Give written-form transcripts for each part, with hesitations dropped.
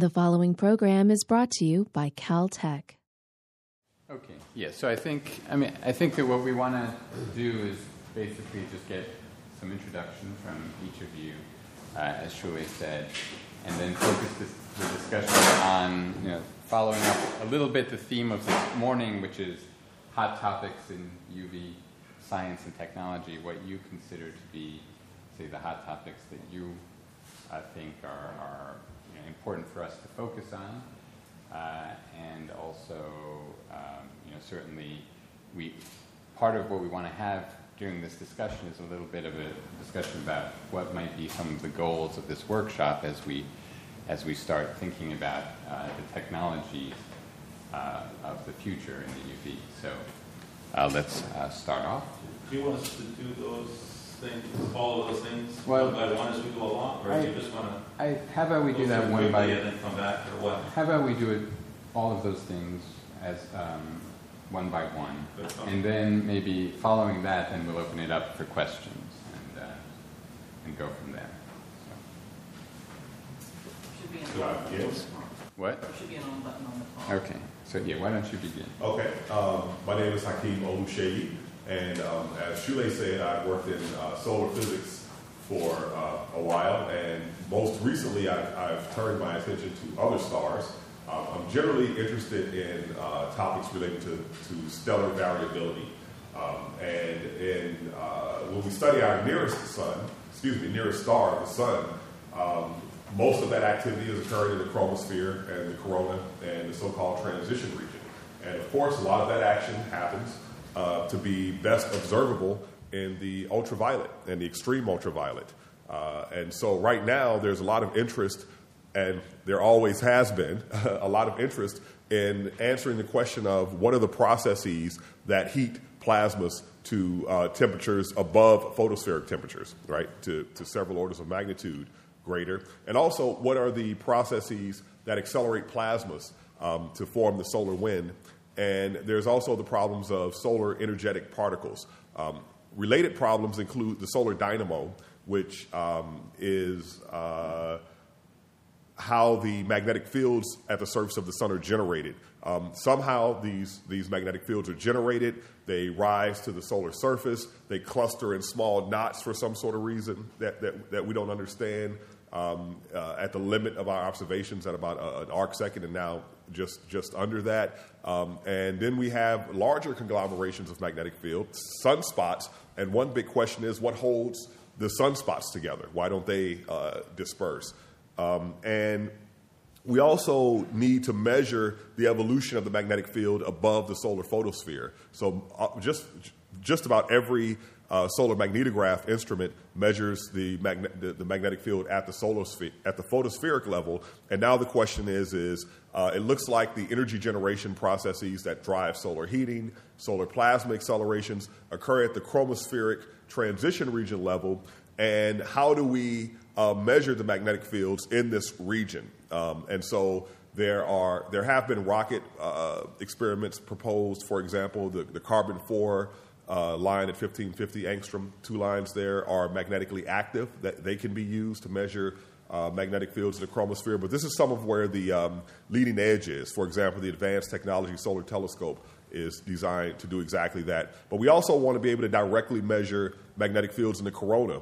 The following program is brought to you by Caltech. Okay, yeah, so I think that what we want to do is basically just get some introduction from each of you, as Shirley said, and then focus the discussion on, following up a little bit the theme of this morning, which is hot topics in UV science and technology, what you consider to be, say, the hot topics that you think are important for us to focus on. And also, certainly, part of what we want to have during this discussion is a little bit of a discussion about what might be some of the goals of this workshop as we start thinking about the technologies of the future in the UV. So let's start off. Do you want us to do those things, follow those things one by one as we go along, or do you just want to... How about we do that one by... and then come back, or what? How about we do it, all of those things, as one by one, and then maybe following that, then we'll open it up for questions and go from there. Should be an on button. What? Should be an on button on the phone. Okay. So yeah, why don't you begin? Okay. My name is Hakeem Oluseyi, and as Shule said, I worked in solar physics for a while, and most recently I've turned my attention to other stars. I'm generally interested in topics related to stellar variability, and in when we study our nearest star, the sun. Most of that activity is occurring in the chromosphere and the corona and the so-called transition region. And of course, a lot of that action happens to be best observable in the ultraviolet and the extreme ultraviolet. And so right now, there's a lot of interest, and there always has been a lot of interest in answering the question of what are the processes that heat plasmas to temperatures above photospheric temperatures, right, to several orders of magnitude greater, and also what are the processes that accelerate plasmas to form the solar wind. And there's also the problems of solar energetic particles. Related problems include the solar dynamo, which is... how the magnetic fields at the surface of the sun are generated. Somehow these magnetic fields are generated. They rise to the solar surface. They cluster in small knots for some sort of reason that we don't understand, at the limit of our observations at about an arc second and now just under that. And then we have larger conglomerations of magnetic fields, sunspots, and one big question is what holds the sunspots together? Why don't they disperse? And we also need to measure the evolution of the magnetic field above the solar photosphere. So just about every solar magnetograph instrument measures the magnetic field at the photospheric level. And now the question is it looks like the energy generation processes that drive solar heating, solar plasma accelerations occur at the chromospheric transition region level. And how do we measure the magnetic fields in this region? And so there have been rocket experiments proposed. For example, the Carbon Four line at 1550 angstrom, two lines there are magnetically active. That they can be used to measure magnetic fields in the chromosphere. But this is some of where the leading edge is. For example, the Advanced Technology Solar Telescope is designed to do exactly that. But we also want to be able to directly measure magnetic fields in the corona.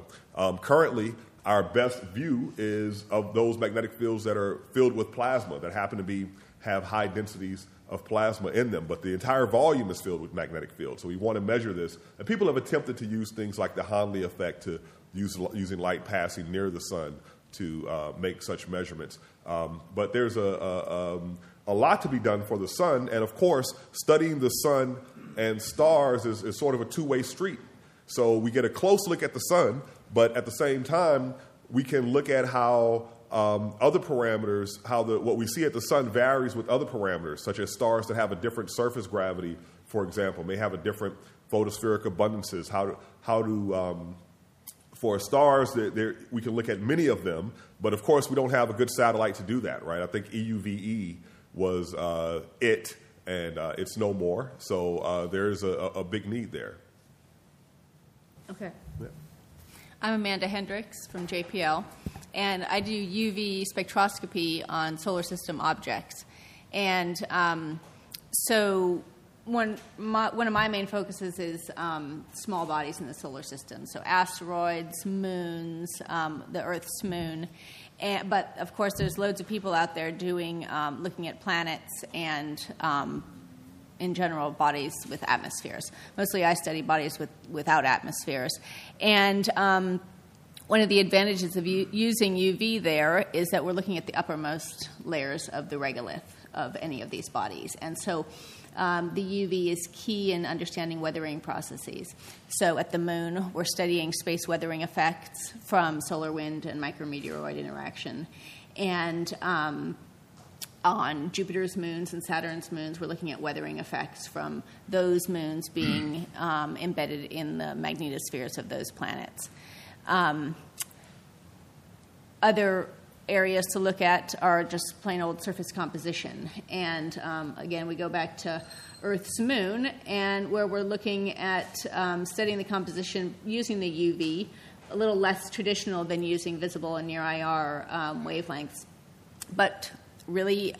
Currently, our best view is of those magnetic fields that are filled with plasma, that happen to have high densities of plasma in them. But the entire volume is filled with magnetic fields, so we want to measure this. And people have attempted to use things like the Hundley effect, using light passing near the sun to make such measurements. But there's a lot to be done for the sun, and of course, studying the sun and stars is sort of a two-way street. So we get a close look at the sun, but at the same time, we can look at how other parameters, what we see at the sun varies with other parameters, such as stars that have a different surface gravity, for example, may have a different photospheric abundances. For stars, we can look at many of them, but of course, we don't have a good satellite to do that, right? I think EUVE was it, and it's no more. So there's a big need there. Okay. Yeah. I'm Amanda Hendrix from JPL, and I do UV spectroscopy on solar system objects. And so one of my main focuses is small bodies in the solar system, so asteroids, moons, the Earth's moon. And, but, of course, there's loads of people out there doing looking at planets and, in general, bodies with atmospheres. Mostly I study bodies without atmospheres. And one of the advantages of using UV there is that we're looking at the uppermost layers of the regolith of any of these bodies. And so the UV is key in understanding weathering processes. So at the moon, we're studying space weathering effects from solar wind and micrometeoroid interaction. And on Jupiter's moons and Saturn's moons, we're looking at weathering effects from those moons being embedded in the magnetospheres of those planets. Other areas to look at are just plain old surface composition. And again, we go back to Earth's moon, and where we're looking at studying the composition using the UV, a little less traditional than using visible and near IR wavelengths, but really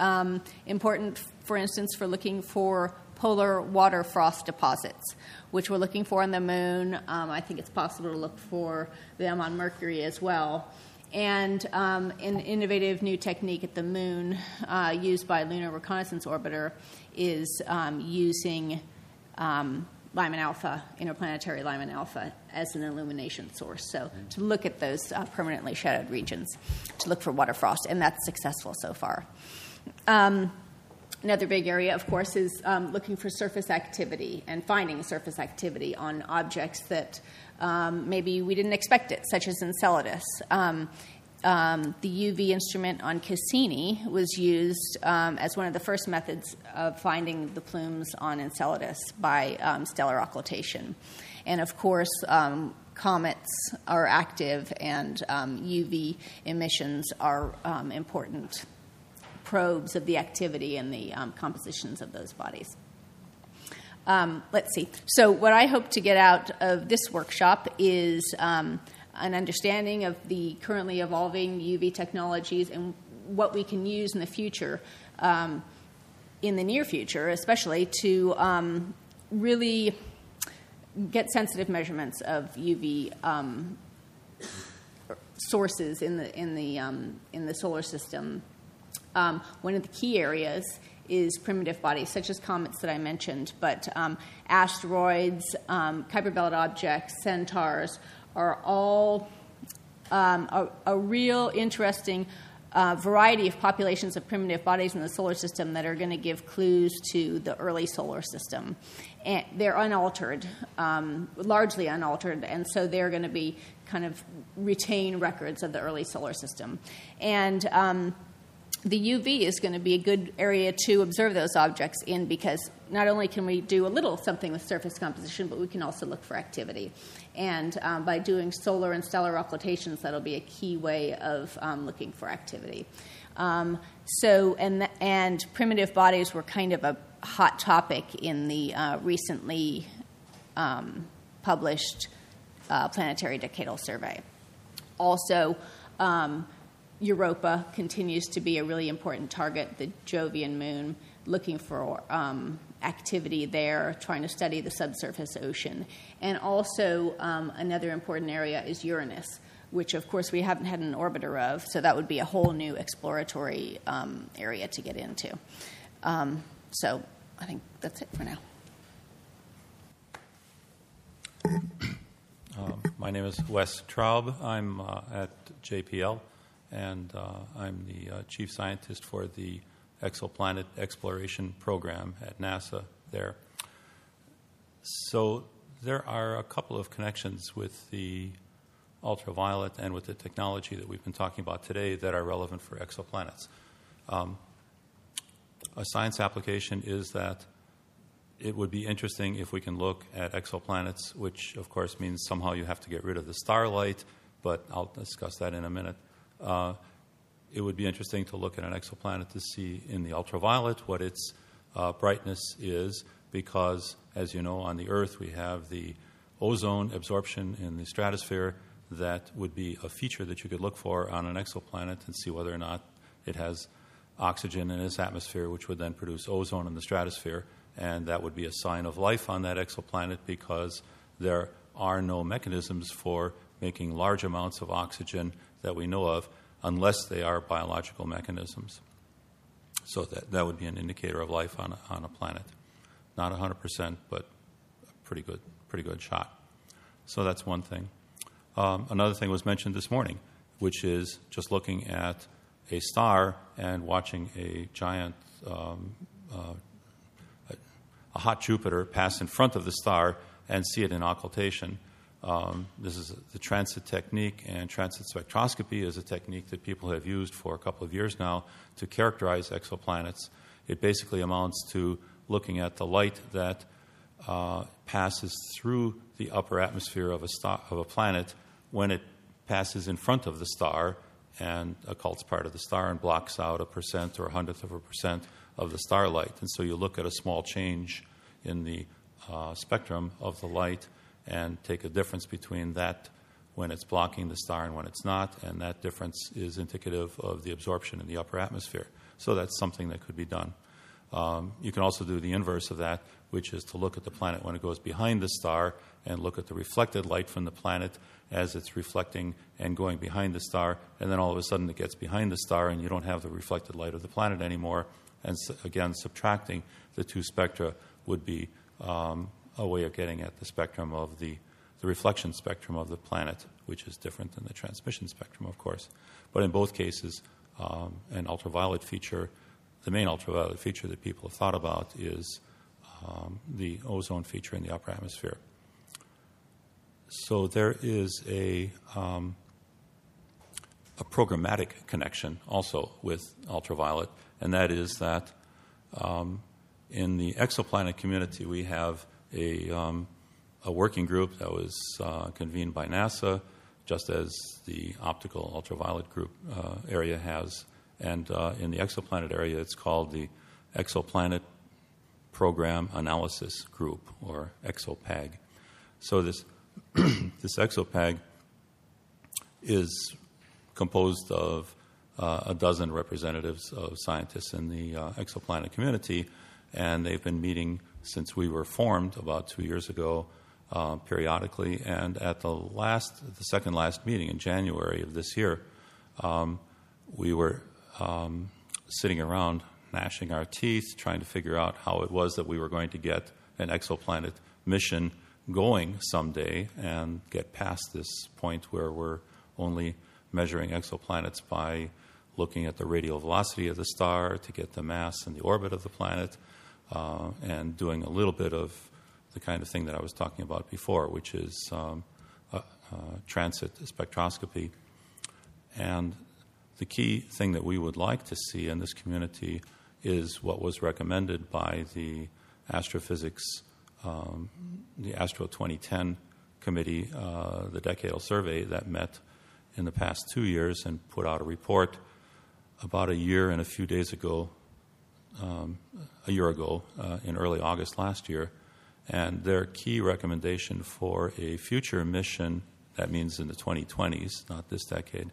important, for instance, for looking for polar water frost deposits, which we're looking for on the moon. I think it's possible to look for them on Mercury as well. And an innovative new technique at the moon used by Lunar Reconnaissance Orbiter is using Lyman Alpha, interplanetary Lyman Alpha, as an illumination source. So to look at those permanently shadowed regions, to look for water frost, and that's successful so far. Another big area, of course, is looking for surface activity and finding surface activity on objects that maybe we didn't expect it, such as Enceladus. The UV instrument on Cassini was used as one of the first methods of finding the plumes on Enceladus by stellar occultation. And, of course, comets are active, and UV emissions are important probes of the activity and the compositions of those bodies. Let's see. So what I hope to get out of this workshop is an understanding of the currently evolving UV technologies and what we can use in the future, in the near future especially, to really get sensitive measurements of UV sources in the solar system. One of the key areas is primitive bodies, such as comets that I mentioned, but asteroids, Kuiper Belt objects, centaurs are all a real interesting variety of populations of primitive bodies in the solar system that are going to give clues to the early solar system. And they're unaltered, largely unaltered, and so they're going to be kind of retain records of the early solar system. And the UV is going to be a good area to observe those objects in, because not only can we do a little something with surface composition, but we can also look for activity. And by doing solar and stellar occultations, that'll be a key way of looking for activity. And primitive bodies were kind of a hot topic in the recently published Planetary Decadal Survey. Also, Europa continues to be a really important target, the Jovian moon, looking for activity there, trying to study the subsurface ocean. And also another important area is Uranus, which, of course, we haven't had an orbiter of, so that would be a whole new exploratory area to get into. So I think that's it for now. My name is Wes Traub. I'm at JPL. And I'm the chief scientist for the Exoplanet Exploration Program at NASA there. So there are a couple of connections with the ultraviolet and with the technology that we've been talking about today that are relevant for exoplanets. A science application is that it would be interesting if we can look at exoplanets, which, of course, means somehow you have to get rid of the starlight, but I'll discuss that in a minute. It would be interesting to look at an exoplanet to see in the ultraviolet what its brightness is, because, as you know, on the Earth we have the ozone absorption in the stratosphere that would be a feature that you could look for on an exoplanet and see whether or not it has oxygen in its atmosphere, which would then produce ozone in the stratosphere. And that would be a sign of life on that exoplanet because there are no mechanisms for making large amounts of oxygen that we know of unless they are biological mechanisms. So that would be an indicator of life on a planet. Not 100%, but a pretty good shot. So that's one thing. Another thing was mentioned this morning, which is just looking at a star and watching a giant, a hot Jupiter pass in front of the star and see it in occultation. This is the transit technique, and transit spectroscopy is a technique that people have used for a couple of years now to characterize exoplanets. It basically amounts to looking at the light that passes through the upper atmosphere of a planet when it passes in front of the star and occults part of the star and blocks out 1% or 1/100% of the starlight. And so you look at a small change in the spectrum of the light and take a difference between that when it's blocking the star and when it's not, and that difference is indicative of the absorption in the upper atmosphere. So that's something that could be done. You can also do the inverse of that, which is to look at the planet when it goes behind the star and look at the reflected light from the planet as it's reflecting and going behind the star, and then all of a sudden it gets behind the star and you don't have the reflected light of the planet anymore. And so, again, subtracting the two spectra would be a way of getting at the spectrum of the reflection spectrum of the planet, which is different than the transmission spectrum, of course. But in both cases, an ultraviolet feature, the main ultraviolet feature that people have thought about is the ozone feature in the upper atmosphere. So there is a programmatic connection also with ultraviolet, and that is that in the exoplanet community we have a working group that was convened by NASA, just as the optical ultraviolet group area has. And in the exoplanet area, it's called the Exoplanet Program Analysis Group, or ExoPAG. So this ExoPAG is composed of a dozen representatives of scientists in the exoplanet community, and they've been meeting since we were formed about 2 years ago periodically. And at the second last meeting in January of this year, we were sitting around gnashing our teeth trying to figure out how it was that we were going to get an exoplanet mission going someday and get past this point where we're only measuring exoplanets by looking at the radial velocity of the star to get the mass and the orbit of the planet, and doing a little bit of the kind of thing that I was talking about before, which is transit spectroscopy. And the key thing that we would like to see in this community is what was recommended by the Astrophysics, the Astro 2010 committee, the Decadal Survey that met in the past 2 years and put out a report about a year ago, in early August last year. And their key recommendation for a future mission, that means in the 2020s, not this decade,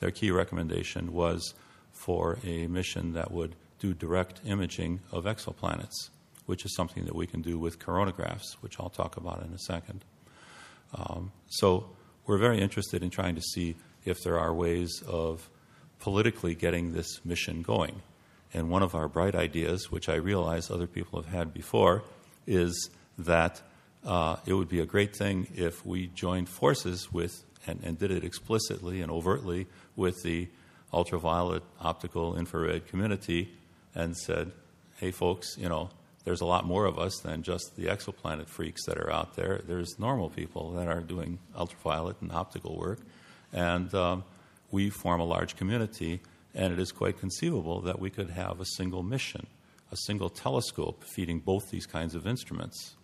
their key recommendation was for a mission that would do direct imaging of exoplanets, which is something that we can do with coronagraphs, which I'll talk about in a second. So we're very interested in trying to see if there are ways of politically getting this mission going. And one of our bright ideas, which I realize other people have had before, is that it would be a great thing if we joined forces with, and did it explicitly and overtly, with the ultraviolet, optical, infrared community and said, hey, folks, you know, there's a lot more of us than just the exoplanet freaks that are out there. There's normal people that are doing ultraviolet and optical work. And we form a large community, and it is quite conceivable that we could have a single mission, a single telescope feeding both these kinds of instruments.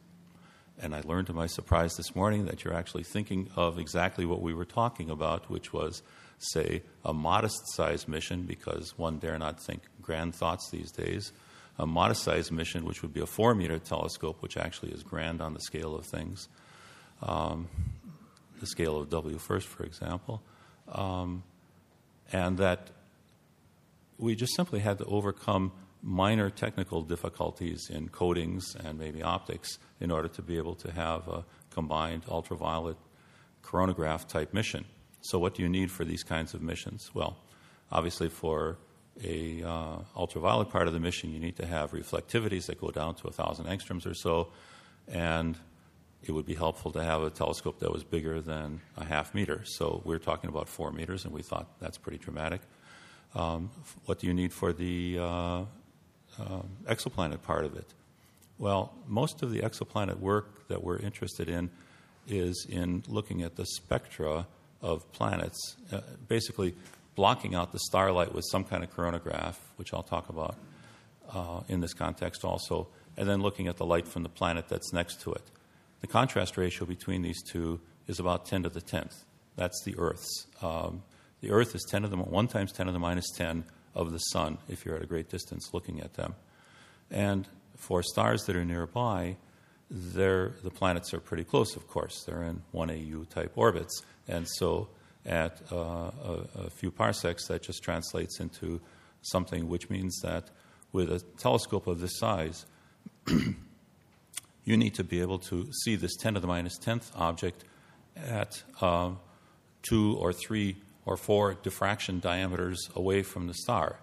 And I learned to my surprise this morning that you're actually thinking of exactly what we were talking about, which was, say, a modest-sized mission, because one dare not think grand thoughts these days, a modest-sized mission, which would be a 4-meter telescope, which actually is grand on the scale of things, the scale of WFIRST, for example, and that we just simply had to overcome minor technical difficulties in coatings and maybe optics in order to be able to have a combined ultraviolet coronagraph-type mission. So what do you need for these kinds of missions? Well, obviously for a ultraviolet part of the mission, you need to have reflectivities that go down to 1,000 angstroms or so, and it would be helpful to have a telescope that was bigger than a half meter. So we're talking about 4 meters, and we thought that's pretty dramatic. What do you need for the exoplanet part of it? Well, most of the exoplanet work that we're interested in is in looking at the spectra of planets, basically blocking out the starlight with some kind of coronagraph, which I'll talk about in this context also, and then looking at the light from the planet that's next to it. The contrast ratio between these two is about 10 to the 10th. That's the Earth's. The Earth is 1 times 10 to the minus 10 of the sun if you're at a great distance looking at them. And for stars that are nearby, the planets are pretty close, of course. They're in 1AU-type orbits. And so at a few parsecs, that just translates into something which means that with a telescope of this size, you need to be able to see this 10 to the minus 10th object at 2 or 3 or 4 diffraction diameters away from the star.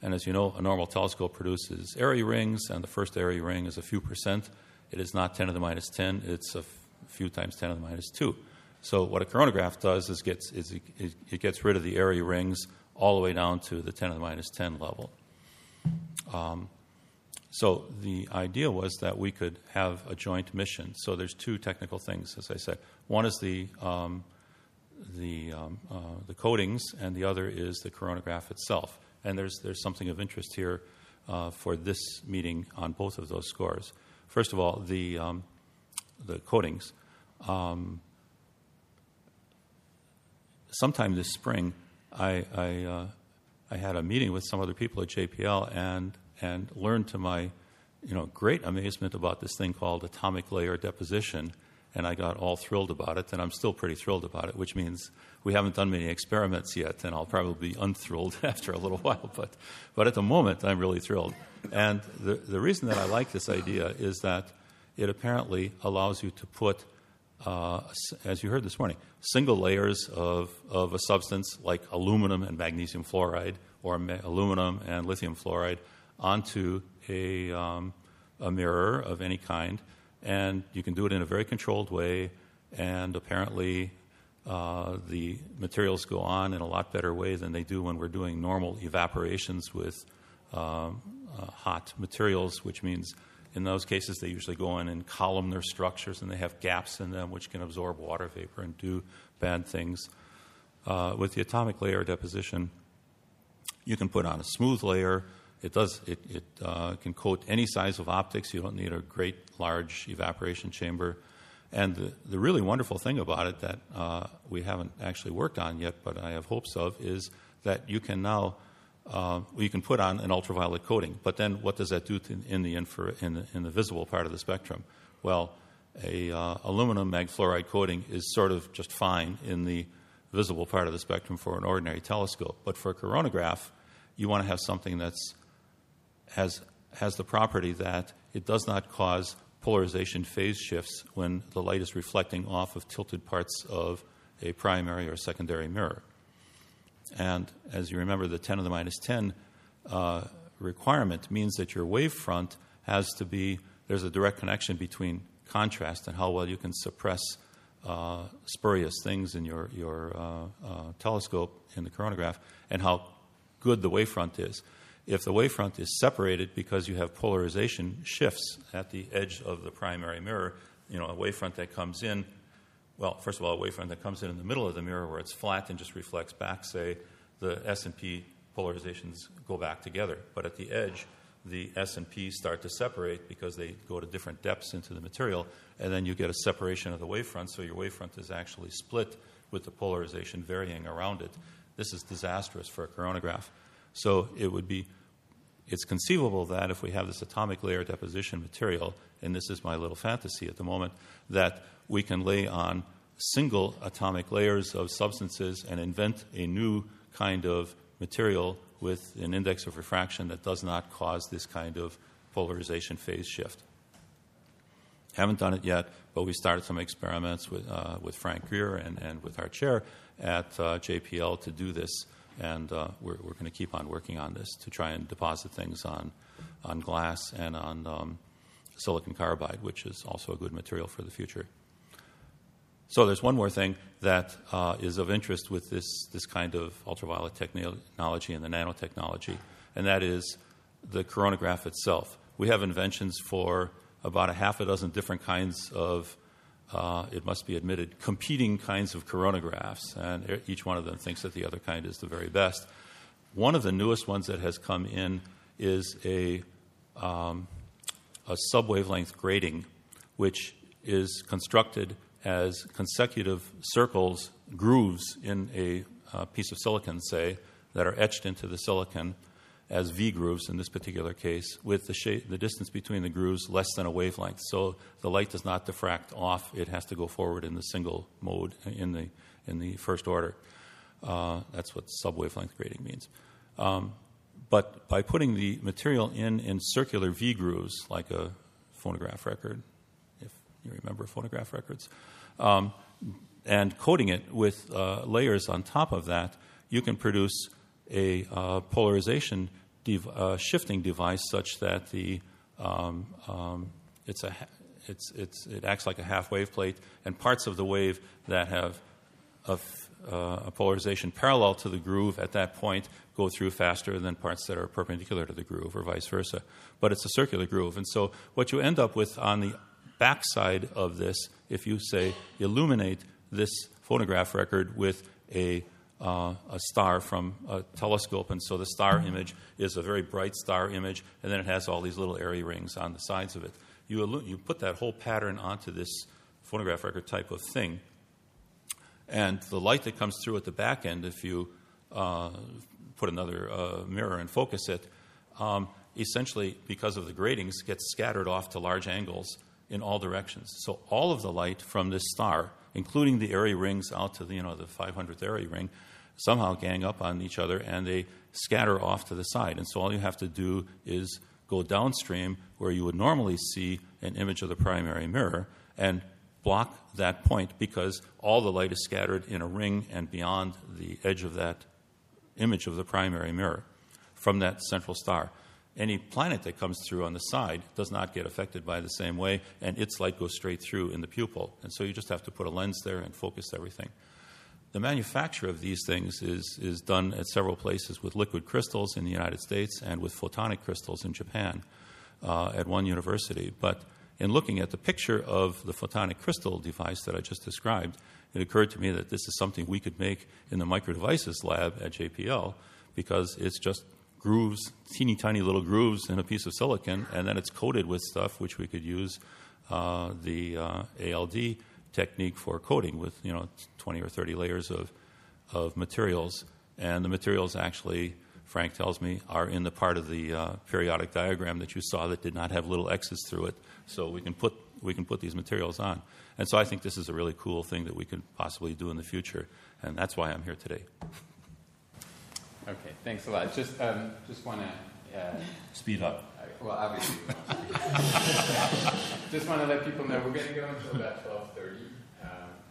And as you know, a normal telescope produces Airy rings, and the first Airy ring is a few percent. It is not 10 to the minus 10. It's a few times 10 to the minus 2. So what a coronagraph does is it gets rid of the Airy rings all the way down to the 10 to the minus 10 level. So the idea was that we could have a joint mission. So there's two technical things, as I said. One is the coatings, and the other is the coronagraph itself. And there's something of interest here for this meeting on both of those scores. First of all, the coatings. Sometime this spring, I had a meeting with some other people at JPL and learned to my great amazement about this thing called atomic layer deposition. And I got all thrilled about it, and I'm still pretty thrilled about it, which means we haven't done many experiments yet, and I'll probably be unthrilled after a little while. But at the moment, I'm really thrilled. And the reason that I like this idea is that it apparently allows you to put, as you heard this morning, single layers of a substance like aluminum and magnesium fluoride or aluminum and lithium fluoride onto a mirror of any kind. And you can do it in a very controlled way, and apparently the materials go on in a lot better way than they do when we're doing normal evaporations with hot materials, which means in those cases they usually go in columnar structures, and they have gaps in them which can absorb water vapor and do bad things. With the atomic layer deposition, you can put on a smooth layer. It can coat any size of optics. You don't need a great, large evaporation chamber. And the really wonderful thing about it that we haven't actually worked on yet, but I have hopes of, is that you can now you can put on an ultraviolet coating. But then, what does that do in the visible part of the spectrum? Well, a aluminum mag fluoride coating is sort of just fine in the visible part of the spectrum for an ordinary telescope, but for a coronagraph, you want to have something that's has the property that it does not cause polarization phase shifts when the light is reflecting off of tilted parts of a primary or secondary mirror. And as you remember, the 10 to the minus 10 requirement means that your wavefront has to be, there's a direct connection between contrast and how well you can suppress spurious things in your telescope in the coronagraph and how good the wavefront is. If the wavefront is separated because you have polarization shifts at the edge of the primary mirror, a wavefront that comes in, well, first of all, a wavefront that comes in the middle of the mirror where it's flat and just reflects back, say, the S and P polarizations go back together. But at the edge, the S and P start to separate because they go to different depths into the material, and then you get a separation of the wavefront, so your wavefront is actually split with the polarization varying around it. This is disastrous for a coronagraph. So it's conceivable that if we have this atomic layer deposition material, and this is my little fantasy at the moment, that we can lay on single atomic layers of substances and invent a new kind of material with an index of refraction that does not cause this kind of polarization phase shift. Haven't done it yet, but we started some experiments with Frank Greer and with our chair at JPL to do this, and we're going to keep on working on this to try and deposit things on glass and on silicon carbide, which is also a good material for the future. So there's one more thing that is of interest with this kind of ultraviolet technology and the nanotechnology, and that is the coronagraph itself. We have inventions for about a half a dozen different kinds of, it must be admitted, competing kinds of coronagraphs, and each one of them thinks that the other kind is the very best. One of the newest ones that has come in is a sub-wavelength grating, which is constructed as consecutive circles, grooves in a piece of silicon, say, that are etched into the silicon as V grooves in this particular case, with the distance between the grooves less than a wavelength. So the light does not diffract off. It has to go forward in the single mode in the first order. That's what sub-wavelength grating means. But by putting the material in circular V grooves, like a phonograph record, you remember phonograph records, and coating it with layers on top of that, you can produce a polarization shifting device such that the it acts like a half wave plate, and parts of the wave that have a polarization parallel to the groove at that point go through faster than parts that are perpendicular to the groove, or vice versa. But it's a circular groove, and so what you end up with on the backside of this, if you say illuminate this phonograph record with a star from a telescope, and so the star image is a very bright star image, and then it has all these little area rings on the sides of it. You put that whole pattern onto this phonograph record type of thing, and the light that comes through at the back end, if you put another mirror and focus it, essentially, because of the gratings, gets scattered off to large angles in all directions. So all of the light from this star, including the area rings out to the 500th area ring, somehow gang up on each other, and they scatter off to the side. And so all you have to do is go downstream where you would normally see an image of the primary mirror and block that point, because all the light is scattered in a ring and beyond the edge of that image of the primary mirror from that central star. Any planet that comes through on the side does not get affected by the same way, and its light goes straight through in the pupil. And so you just have to put a lens there and focus everything. The manufacture of these things is done at several places, with liquid crystals in the United States and with photonic crystals in Japan at one university. But in looking at the picture of the photonic crystal device that I just described, it occurred to me that this is something we could make in the microdevices lab at JPL, because it's just grooves, teeny tiny little grooves in a piece of silicon, and then it's coated with stuff which we could use the ALD technique for coating with 20 or 30 layers of materials. And the materials actually, Frank tells me, are in the part of the periodic diagram that you saw that did not have little X's through it. So we can put these materials on. And so I think this is a really cool thing that we could possibly do in the future, and that's why I'm here today. Okay, thanks a lot. Just want to speed up. Well, obviously, we just want to let people know we're going to go until about 12:30.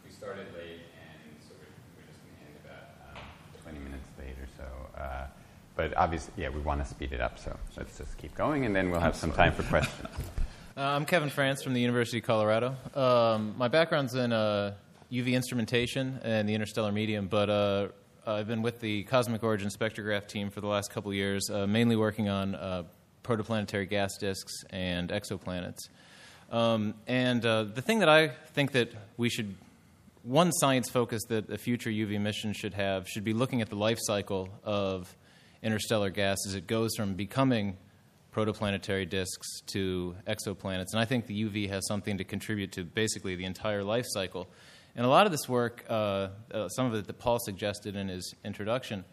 We started late, and so we're just going to end about 20 minutes late or so. But obviously, yeah, we want to speed it up, so let's just keep going, and then we'll have some time for questions. I'm Kevin France from the University of Colorado. My background's in UV instrumentation and the interstellar medium, but I've been with the Cosmic Origin Spectrograph team for the last couple years, mainly working on protoplanetary gas disks and exoplanets. The thing that I think that one science focus that a future UV mission should have should be looking at the life cycle of interstellar gas as it goes from becoming protoplanetary disks to exoplanets. And I think the UV has something to contribute to basically the entire life cycle. And a lot of this work, some of it that Paul suggested in his introduction,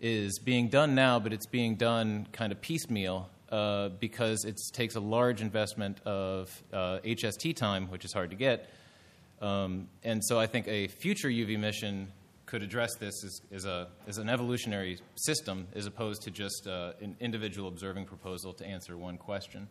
is being done now, but it's being done kind of piecemeal because it takes a large investment of HST time, which is hard to get, And so I think a future UV mission could address this as an evolutionary system as opposed to just an individual observing proposal to answer one question.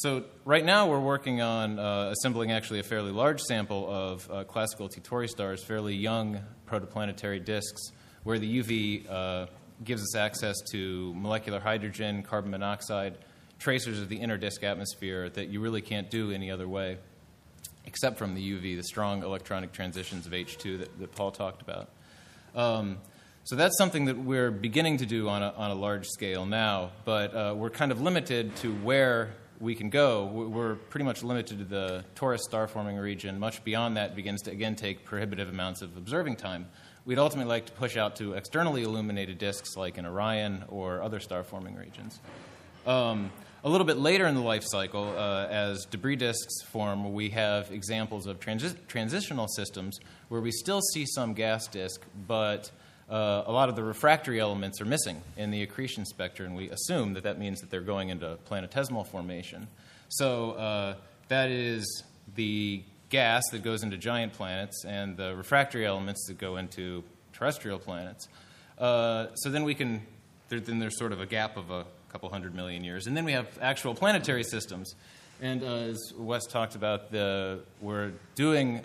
So right now we're working on assembling actually a fairly large sample of classical T Tauri stars, fairly young protoplanetary disks, where the UV gives us access to molecular hydrogen, carbon monoxide, tracers of the inner disk atmosphere that you really can't do any other way, except from the UV, the strong electronic transitions of H2 that Paul talked about. So that's something that we're beginning to do on a large scale now, but we're kind of limited to where we can go. We're pretty much limited to the Taurus star-forming region. Much beyond that begins to, again, take prohibitive amounts of observing time. We'd ultimately like to push out to externally illuminated disks like in Orion or other star-forming regions. A little bit later in the life cycle, as debris disks form, we have examples of transitional systems where we still see some gas disk, but a lot of the refractory elements are missing in the accretion spectra, and we assume that that means that they're going into planetesimal formation. So that is the gas that goes into giant planets and the refractory elements that go into terrestrial planets. So then we can, then there's sort of a gap of a couple 100 million years. And then we have actual planetary systems. And as Wes talked about, we're doing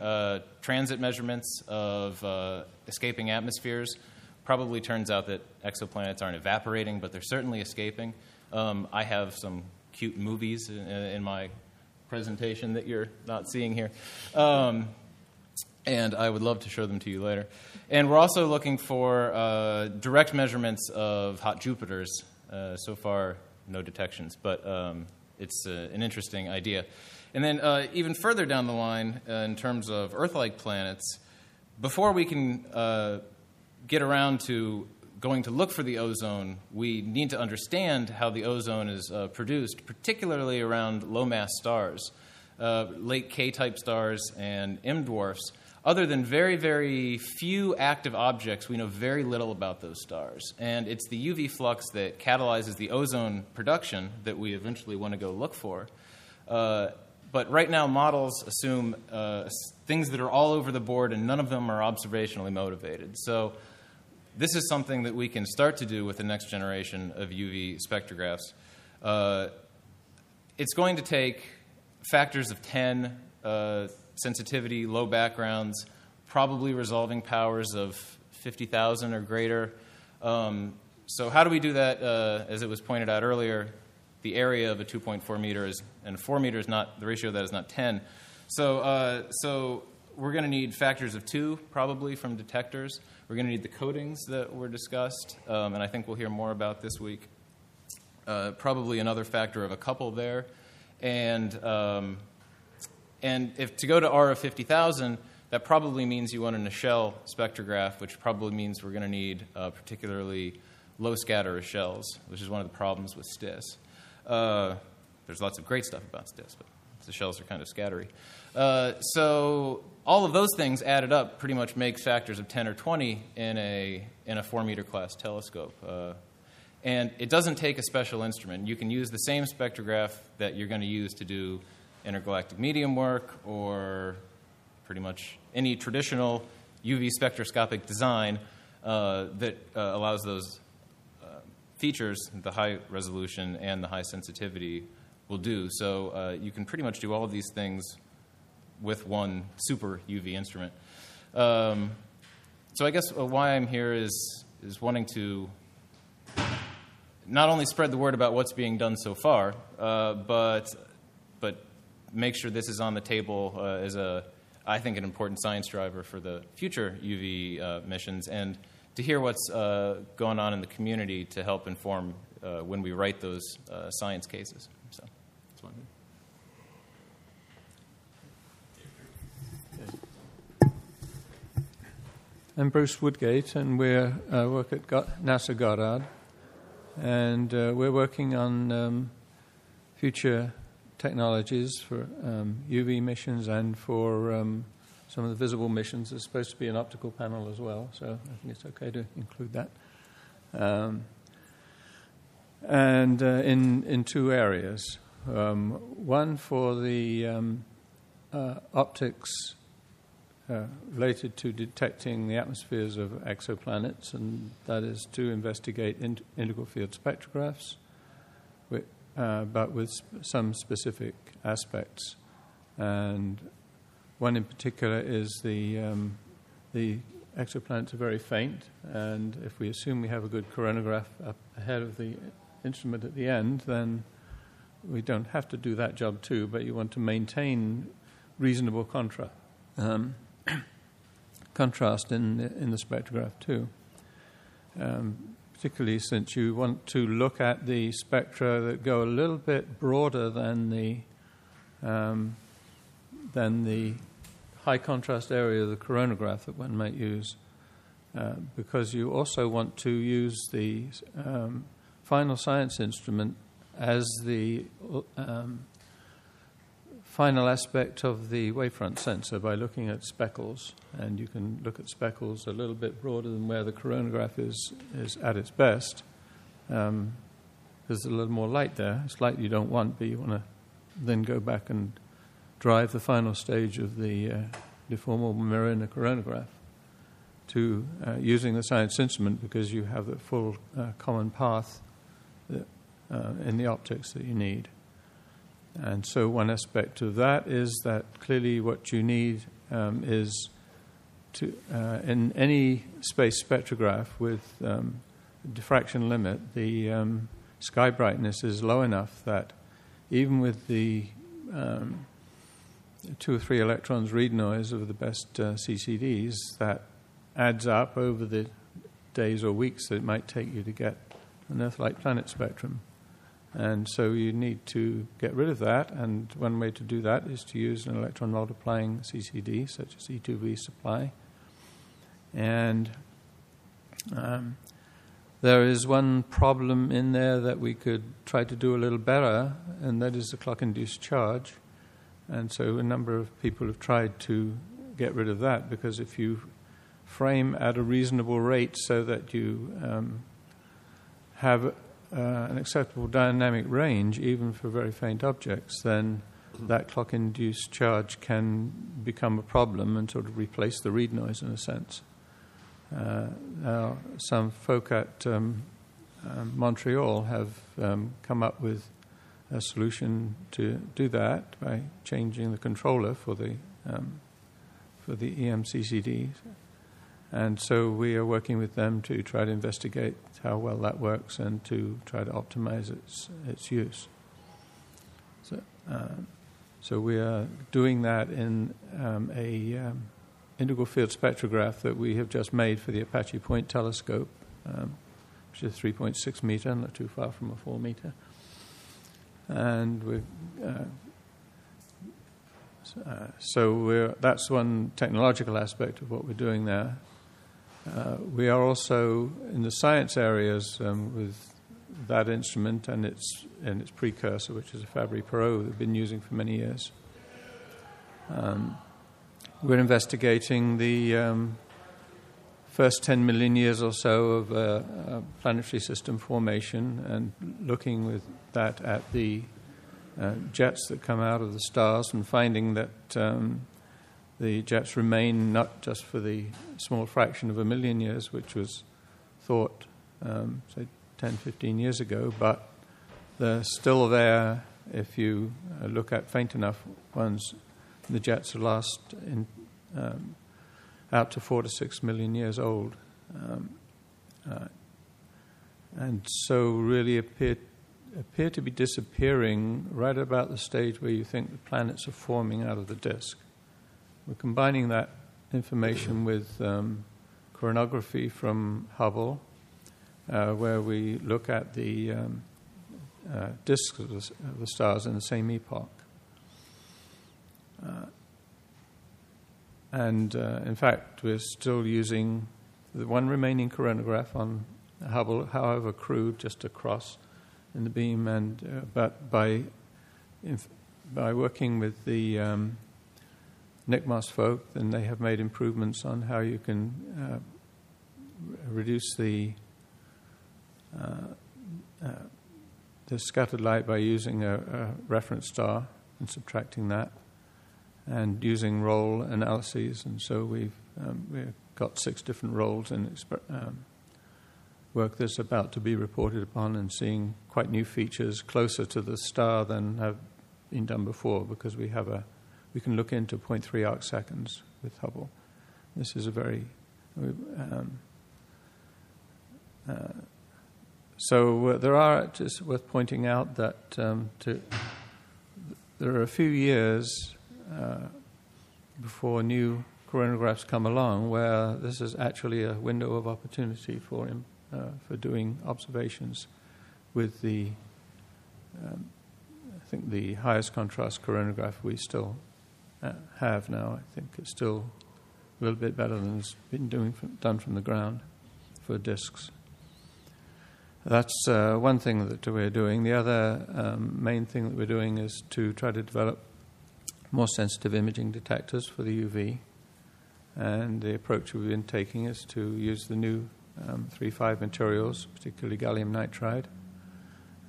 transit measurements of escaping atmospheres. Probably turns out that exoplanets aren't evaporating, but they're certainly escaping. I have some cute movies in my presentation that you're not seeing here. And I would love to show them to you later. And we're also looking for direct measurements of hot Jupiters. So far, no detections, but it's an interesting idea. And then even further down the line, in terms of Earth-like planets, before we can get around to going to look for the ozone, we need to understand how the ozone is produced, particularly around low-mass stars, late K-type stars and M-dwarfs. Other than very, very few active objects, we know very little about those stars. And it's the UV flux that catalyzes the ozone production that we eventually want to go look for. But right now, models assume things that are all over the board, and none of them are observationally motivated. So this is something that we can start to do with the next generation of UV spectrographs. It's going to take factors of 10, sensitivity, low backgrounds, probably resolving powers of 50,000 or greater. So how do we do that? As it was pointed out earlier, the area of a 2.4 meter is, and 4 meter is not, the ratio of that is not 10. So, so we're going to need factors of 2 probably from detectors. We're going to need the coatings that were discussed, and I think we'll hear more about this week. Probably another factor of a couple there. And if to go to R of 50,000, that probably means you want an Echelle spectrograph, which probably means we're going to need particularly low scatter Echelles, which is one of the problems with STIS. There's lots of great stuff about STIS, but the Echelles are kind of scattery. So all of those things added up pretty much makes factors of 10 or 20 in a 4-meter class telescope. And it doesn't take a special instrument. You can use the same spectrograph that you're going to use to do intergalactic medium work, or pretty much any traditional UV spectroscopic design that allows those features, the high resolution and the high sensitivity, will do. So you can pretty much do all of these things with one super UV instrument. So I guess why I'm here is wanting to not only spread the word about what's being done so far, but make sure this is on the table as I think, an important science driver for the future UV missions, and to hear what's going on in the community to help inform when we write those science cases. So that's what I'm doing. I'm Bruce Woodgate, and we work at NASA Goddard, and we're working on future technologies for UV missions and for some of the visible missions. There's supposed to be an optical panel as well, so I think it's okay to include that. And in 2 areas. One for the optics related to detecting the atmospheres of exoplanets, and that is to investigate integral field spectrographs, but with some specific aspects. And one in particular is the exoplanets are very faint, and if we assume we have a good coronagraph up ahead of the instrument at the end, then we don't have to do that job too, but you want to maintain reasonable contrast in the spectrograph too, particularly since you want to look at the spectra that go a little bit broader than the high contrast area of the coronagraph that one might use, because you also want to use the final science instrument as the final aspect of the wavefront sensor by looking at speckles, and you can look at speckles a little bit broader than where the coronagraph is at its best. There's a little more light there. It's light you don't want, but you want to then go back and drive the final stage of the deformable mirror in the coronagraph to using the science instrument, because you have the full common path that, in the optics that you need. And so one aspect of that is that clearly what you need is to, in any space spectrograph with diffraction limit, the sky brightness is low enough that even with the 2 or 3 electrons read noise of the best CCDs, that adds up over the days or weeks that it might take you to get an Earth-like planet spectrum. And so you need to get rid of that, and one way to do that is to use an electron multiplying CCD, such as E2V supply. And there is one problem in there that we could try to do a little better, and that is the clock-induced charge. And so a number of people have tried to get rid of that, because if you frame at a reasonable rate so that you have an acceptable dynamic range, even for very faint objects, then that clock-induced charge can become a problem and sort of replace the read noise in a sense. Now, some folk at Montreal have come up with a solution to do that by changing the controller for the EMCCD, and so we are working with them to try to investigate how well that works and to try to optimize its use. So, so we are doing that in a integral field spectrograph that we have just made for the Apache Point Telescope, which is 3.6 meter, not too far from a 4 meter. And that's one technological aspect of what we're doing there. We are also in the science areas with that instrument and its precursor, which is a Fabry-Perot we've been using for many years. We're investigating the first 10 million years or so of planetary system formation, and looking with that at the jets that come out of the stars, and finding that the jets remain not just for the small fraction of a million years, which was thought, say, 10, 15 years ago, but they're still there if you look at faint enough ones. The jets last out to 4 to 6 million years old. And so really appear to be disappearing right about the stage where you think the planets are forming out of the disk. We're combining that information with coronography from Hubble, where we look at the disks of the stars in the same epoch. In fact, we're still using the one remaining coronagraph on Hubble, however crude, just across in the beam, but by working with the NICMOS folk, then they have made improvements on how you can reduce the scattered light by using a reference star and subtracting that. and using role analyses. And so we've got 6 different roles in work that's about to be reported upon, and seeing quite new features closer to the star than have been done before, because we can look into 0.3 arc seconds with Hubble. This is a very... So there are, it's worth pointing out that there are a few years before new coronagraphs come along where this is actually a window of opportunity for doing observations with the, I think the highest contrast coronagraph we still have now. I think it's still a little bit better than it's been done from the ground for disks. That's one thing that we're doing. The other main thing that we're doing is to try to develop more sensitive imaging detectors for the UV. And the approach we've been taking is to use the new 3,5 materials, particularly gallium nitride.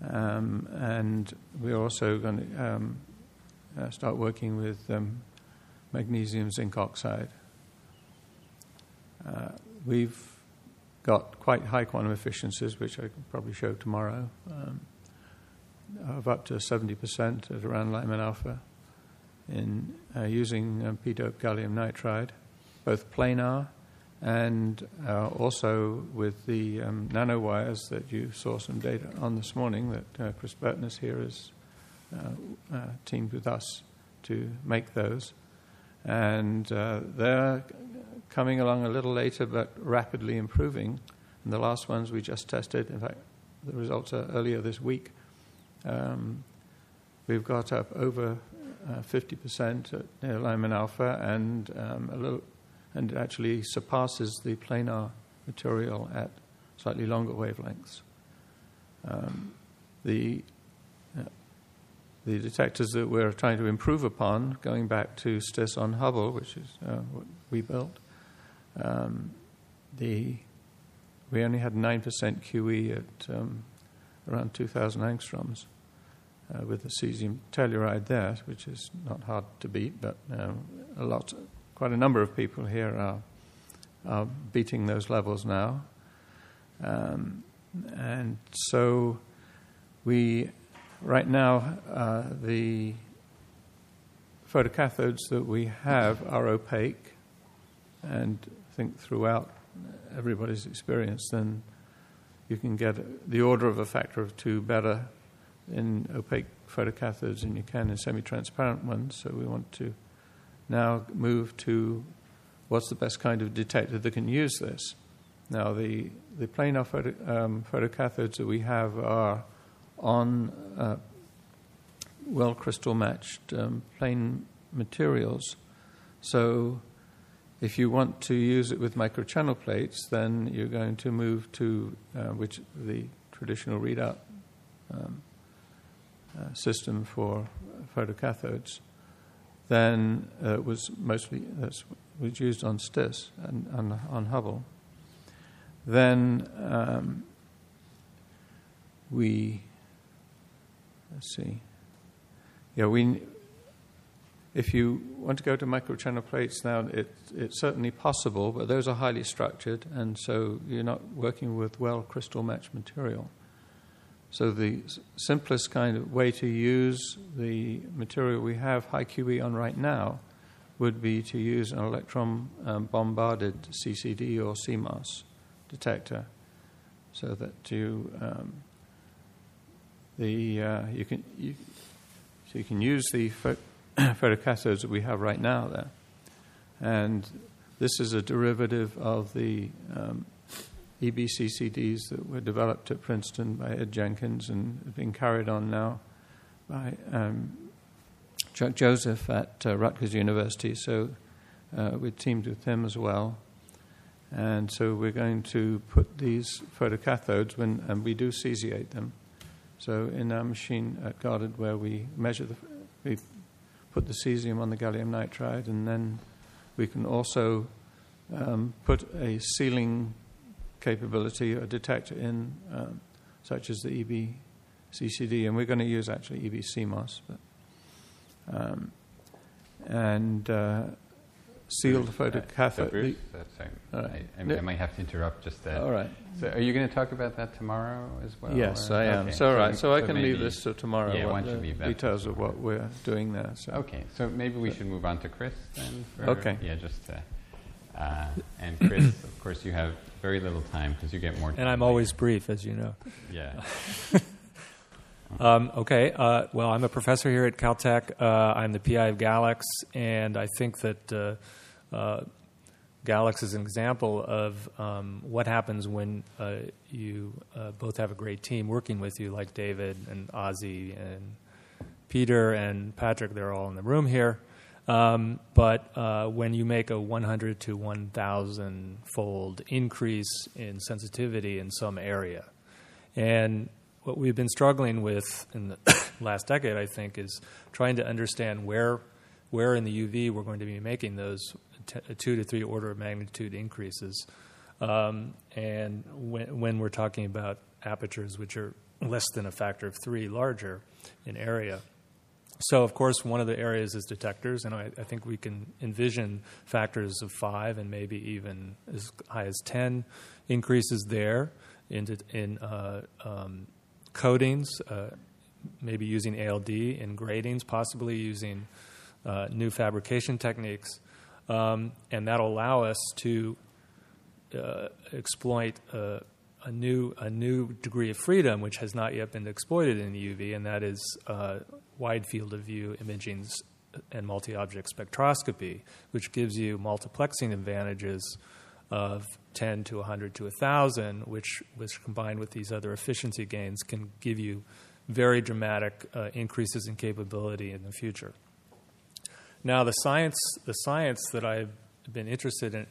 And we're also going to start working with magnesium zinc oxide. We've got quite high quantum efficiencies, which I can probably show tomorrow, of up to 70% at around Lyman Alpha in using p-doped gallium nitride, both planar and also with the nanowires that you saw some data on this morning that Chris Burtness here has teamed with us to make those. And they're coming along a little later, but rapidly improving. And the last ones we just tested, in fact, the results are earlier this week. We've got up over 50% at near Lyman Alpha, and and actually surpasses the planar material at slightly longer wavelengths. The detectors that we're trying to improve upon, going back to STIS on Hubble, which is what we built, we only had 9% QE at around 2,000 angstroms with the cesium telluride there, which is not hard to beat, but quite a number of people here are beating those levels now. And so right now, the photocathodes that we have are opaque, and I think throughout everybody's experience, then you can get the order of a factor of 2 better in opaque photocathodes than you can in semi-transparent ones. So we want to now move to what's the best kind of detector that can use this. Now, the planar photocathodes that we have are on well crystal-matched plane materials. So if you want to use it with microchannel plates, then you're going to move to which the traditional readout system for photocathodes. Then was used on STIS and on Hubble. Then if you want to go to microchannel plates now, it's certainly possible, but those are highly structured, and so you're not working with well crystal-matched material. So the simplest kind of way to use the material we have high QE on right now would be to use an electron-bombarded CCD or CMOS detector, so that you can use the photocathodes that we have right now there. And this is a derivative of the EBCCDs that were developed at Princeton by Ed Jenkins and being carried on now by Chuck Joseph at Rutgers University. So we're teamed with him as well. And so we're going to put these photocathodes, and we do cesiate them. So in our machine at Goddard, where we measure we put the cesium on the gallium nitride, and then we can also put a sealing capability or detector in, such as the EBCCD, and we're going to use actually EBCMOS. But, and sealed photocathode. Bruce, I might have to interrupt just that. All right. So are you going to talk about that tomorrow as well? Yes, I am. Okay. So, all right. So I can leave this to tomorrow. Yeah, why don't you leave that details of what we're doing there. So. Okay. So maybe we should move on to Chris then. For, okay. Yeah, just. And Chris, of course, you have very little time because you get more time. And I'm always brief, as you know. Yeah. Okay. Well, I'm a professor here at Caltech. I'm the PI of Galax, and I think that Galax is an example of what happens when you both have a great team working with you, like David and Ozzy and Peter and Patrick. They're all in the room here. But when you make a 100 to 1,000-fold increase in sensitivity in some area, and what we've been struggling with in the last decade, I think, is trying to understand where in the UV we're going to be making those 2 to 3 order of magnitude increases, and when we're talking about apertures which are less than a factor of 3 larger in area. So, of course, one of the areas is detectors, and I think we can envision factors of 5 and maybe even as high as 10 increases there in coatings, maybe using ALD in gratings, possibly using new fabrication techniques, and that'll allow us to exploit a new degree of freedom which has not yet been exploited in the UV, and that is wide field of view imaging and multi-object spectroscopy, which gives you multiplexing advantages of 10 to 100 to 1,000, which combined with these other efficiency gains can give you very dramatic increases in capability in the future. Now, the science that I've been interested in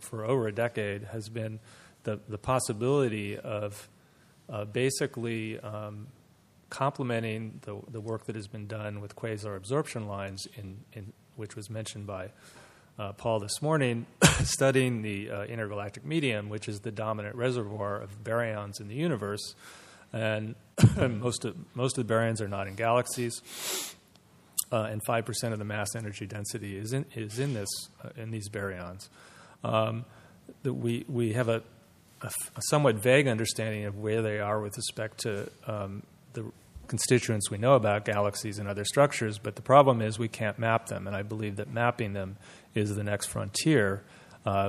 for over a decade has been the possibility of basically complementing the work that has been done with quasar absorption lines, which was mentioned by Paul this morning, studying the intergalactic medium, which is the dominant reservoir of baryons in the universe. And most of the baryons are not in galaxies, and 5% of the mass energy density is in these baryons. We have a somewhat vague understanding of where they are with respect to the constituents we know about, galaxies and other structures, but the problem is we can't map them, and I believe that mapping them is the next frontier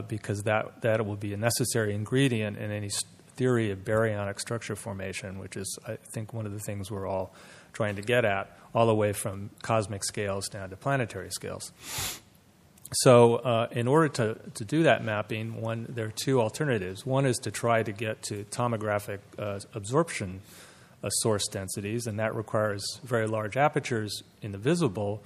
because that will be a necessary ingredient in any theory of baryonic structure formation, which is, I think, one of the things we're all trying to get at, all the way from cosmic scales down to planetary scales. So in order to do that mapping, there are 2 alternatives. One is to try to get to tomographic absorption source densities, and that requires very large apertures in the visible,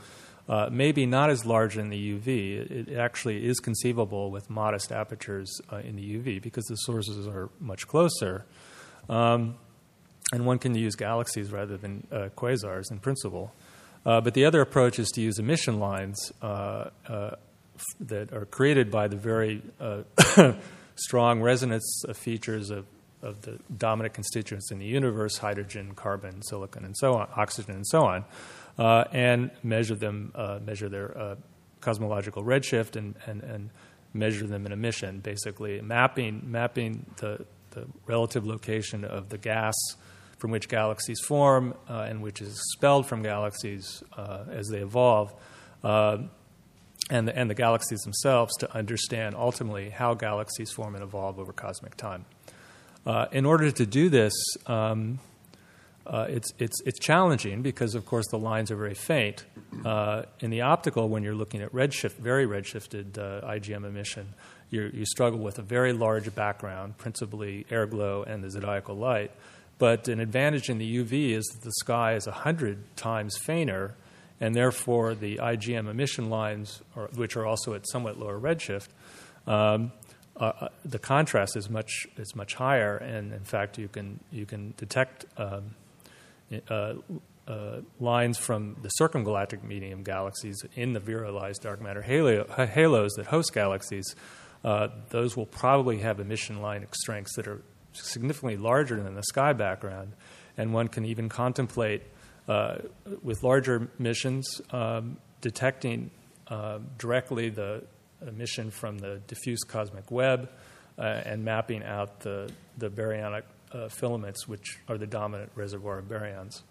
maybe not as large in the UV. It actually is conceivable with modest apertures in the UV because the sources are much closer. And one can use galaxies rather than quasars in principle. But the other approach is to use emission lines that are created by the very strong resonance of features of the dominant constituents in the universe, hydrogen, carbon, silicon, and so on, oxygen, and so on, and measure their cosmological redshift and measure them in emission, basically mapping the relative location of the gas from which galaxies form and which is expelled from galaxies as they evolve, and the galaxies themselves to understand ultimately how galaxies form and evolve over cosmic time. In order to do this, it's challenging because, of course, the lines are very faint. In the optical, when you're looking at redshift, very redshifted IGM emission, you struggle with a very large background, principally air glow and the zodiacal light. But an advantage in the UV is that the sky is 100 times fainter, and therefore the IGM emission lines, which are also at somewhat lower redshift, the contrast is much higher, and in fact you can detect lines from the circumgalactic medium galaxies in the virilized dark matter halos that host galaxies. Those will probably have emission line strengths that are significantly larger than the sky background, and one can even contemplate with larger missions detecting directly the emission from the diffuse cosmic web and mapping out the baryonic filaments, which are the dominant reservoir of baryons.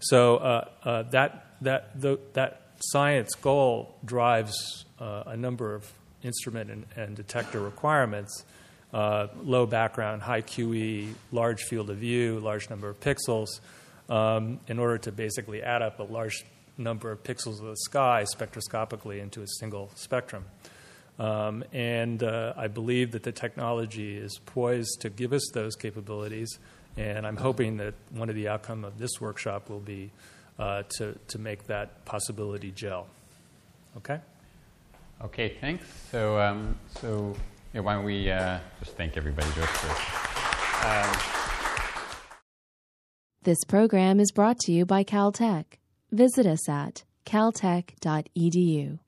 So that science goal drives a number of instrument and detector requirements, low background, high QE, large field of view, large number of pixels, in order to basically add up a large number of pixels of the sky spectroscopically into a single spectrum. I believe that the technology is poised to give us those capabilities, and I'm hoping that one of the outcomes of this workshop will be to make that possibility gel. Okay? Okay, thanks. So, yeah, why don't we just thank everybody just for... This program is brought to you by Caltech. Visit us at caltech.edu.